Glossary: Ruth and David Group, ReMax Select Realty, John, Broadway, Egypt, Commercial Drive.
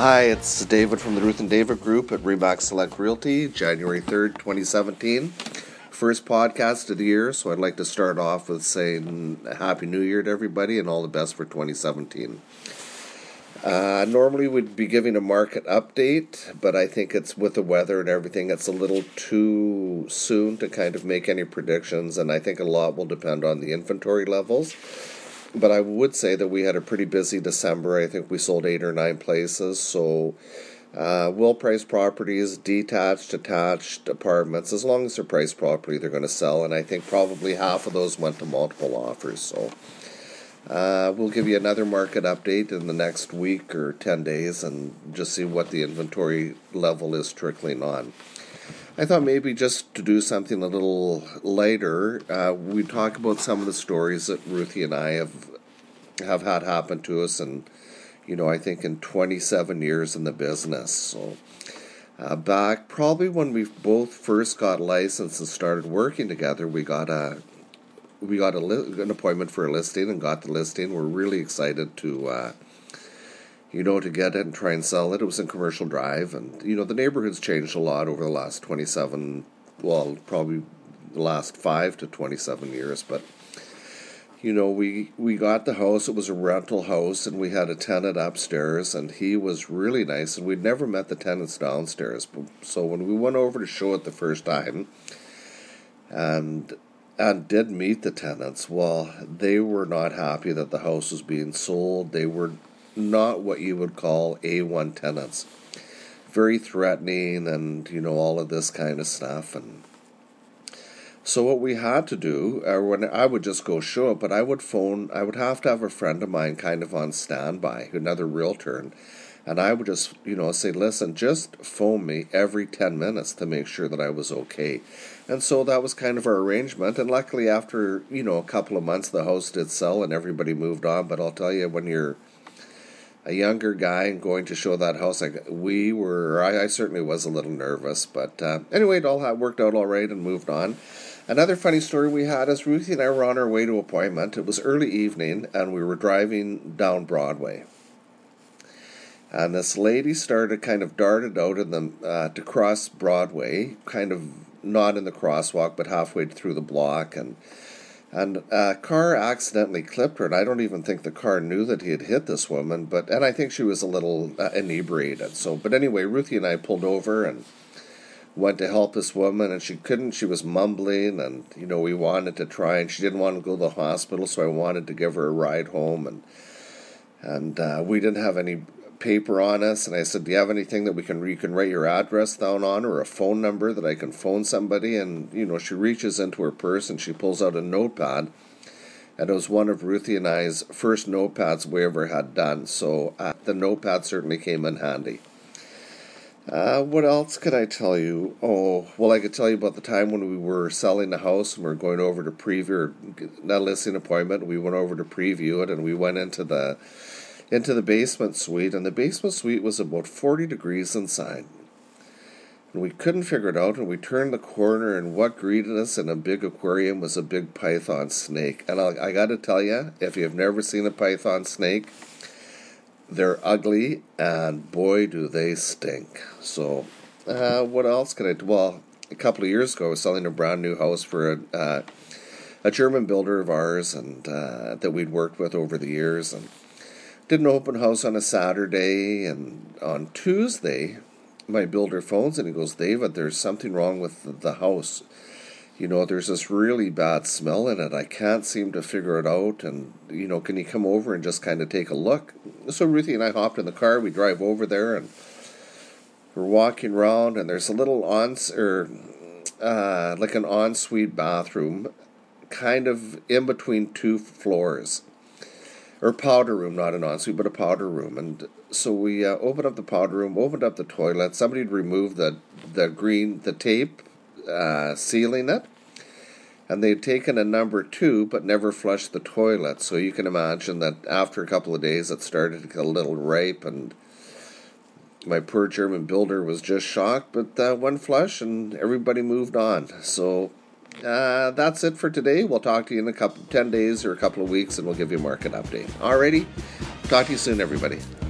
Hi, it's David from the Ruth and David Group at ReMax Select Realty, January 3rd, 2017. First podcast of the year, so I'd like to start off with saying Happy New Year to everybody and all the best for 2017. Normally we'd be giving a market update, but I think it's with the weather and everything, it's a little too soon to kind of make any predictions, and I think a lot will depend on the inventory levels. But I would say that we had a pretty busy December. I think we sold 8 or 9 places. So well-priced properties, detached, attached apartments, as long as they're priced properly, they're going to sell. And I think probably half of those went to multiple offers. So we'll give you another market update in the next week or 10 days and just see what the inventory level is trickling on. I thought maybe just to do something a little lighter, we talk about some of the stories that Ruthie and I have had happen to us, and you know, I think in 27 years in the business. So back probably when we both first got licensed and started working together, we got an appointment for a listing and got the listing. We're really excited to get it and try and sell it. It was in Commercial Drive, and, you know, the neighborhood's changed a lot over the last 5 to 27 years, but, you know, we got the house. It was a rental house, and we had a tenant upstairs, and he was really nice, and we'd never met the tenants downstairs, so when we went over to show it the first time, and did meet the tenants, well, they were not happy that the house was being sold. They were not what you would call A1 tenants. Very threatening and, you know, all of this kind of stuff. And so what we had to do, when I would just go show it, but I would have to have a friend of mine kind of on standby, another realtor, and I would just, you know, say, listen, just phone me every 10 minutes to make sure that I was okay. And so that was kind of our arrangement. And luckily after, you know, a couple of months, the house did sell and everybody moved on. But I'll tell you, when you're a younger guy and going to show that house, I certainly was a little nervous, but anyway, it all worked out all right and moved on. Another funny story we had is Ruthie and I were on our way to an appointment. It was early evening, and we were driving down Broadway. And this lady darted out in the to cross Broadway, kind of not in the crosswalk, but halfway through the block, and a car accidentally clipped her, and I don't even think the car knew that he had hit this woman, and I think she was a little inebriated. So, but anyway, Ruthie and I pulled over and went to help this woman, and she couldn't. She was mumbling, and, you know, we wanted to try, and she didn't want to go to the hospital, so I wanted to give her a ride home, and we didn't have any paper on us, and I said, do you have anything that you can write your address down on, or a phone number that I can phone somebody? And, you know, she reaches into her purse and she pulls out a notepad, and it was one of Ruthie and I's first notepads we ever had done, so the notepad certainly came in handy. What else could I tell you? I could tell you about the time when we were selling the house and we were going over to preview that listing appointment. We went over to preview it, and we went into the basement suite, and the basement suite was about 40 degrees inside. And we couldn't figure it out, and we turned the corner, and what greeted us in a big aquarium was a big python snake. And I got to tell you, if you've never seen a python snake, they're ugly, and boy, do they stink. So, what else can I do? Well, a couple of years ago, I was selling a brand new house for a German builder of ours, and that we'd worked with over the years, and did an open house on a Saturday, and on Tuesday, my builder phones and he goes, David, there's something wrong with the house. You know, there's this really bad smell in it. I can't seem to figure it out, and, you know, can you come over and just kind of take a look? So Ruthie and I hopped in the car, we drive over there, and we're walking around, and there's a little like an ensuite bathroom, kind of in between two floors. Or powder room, not an ensuite, but a powder room. And so we opened up the powder room, opened up the toilet. Somebody had removed the tape, sealing it. And they'd taken a number 2, but never flushed the toilet. So you can imagine that after a couple of days, it started to get a little ripe. And my poor German builder was just shocked. But that one flush, and everybody moved on. So that's it for today. We'll talk to you in 10 days or a couple of weeks, and we'll give you a market update. Alrighty, talk to you soon, everybody.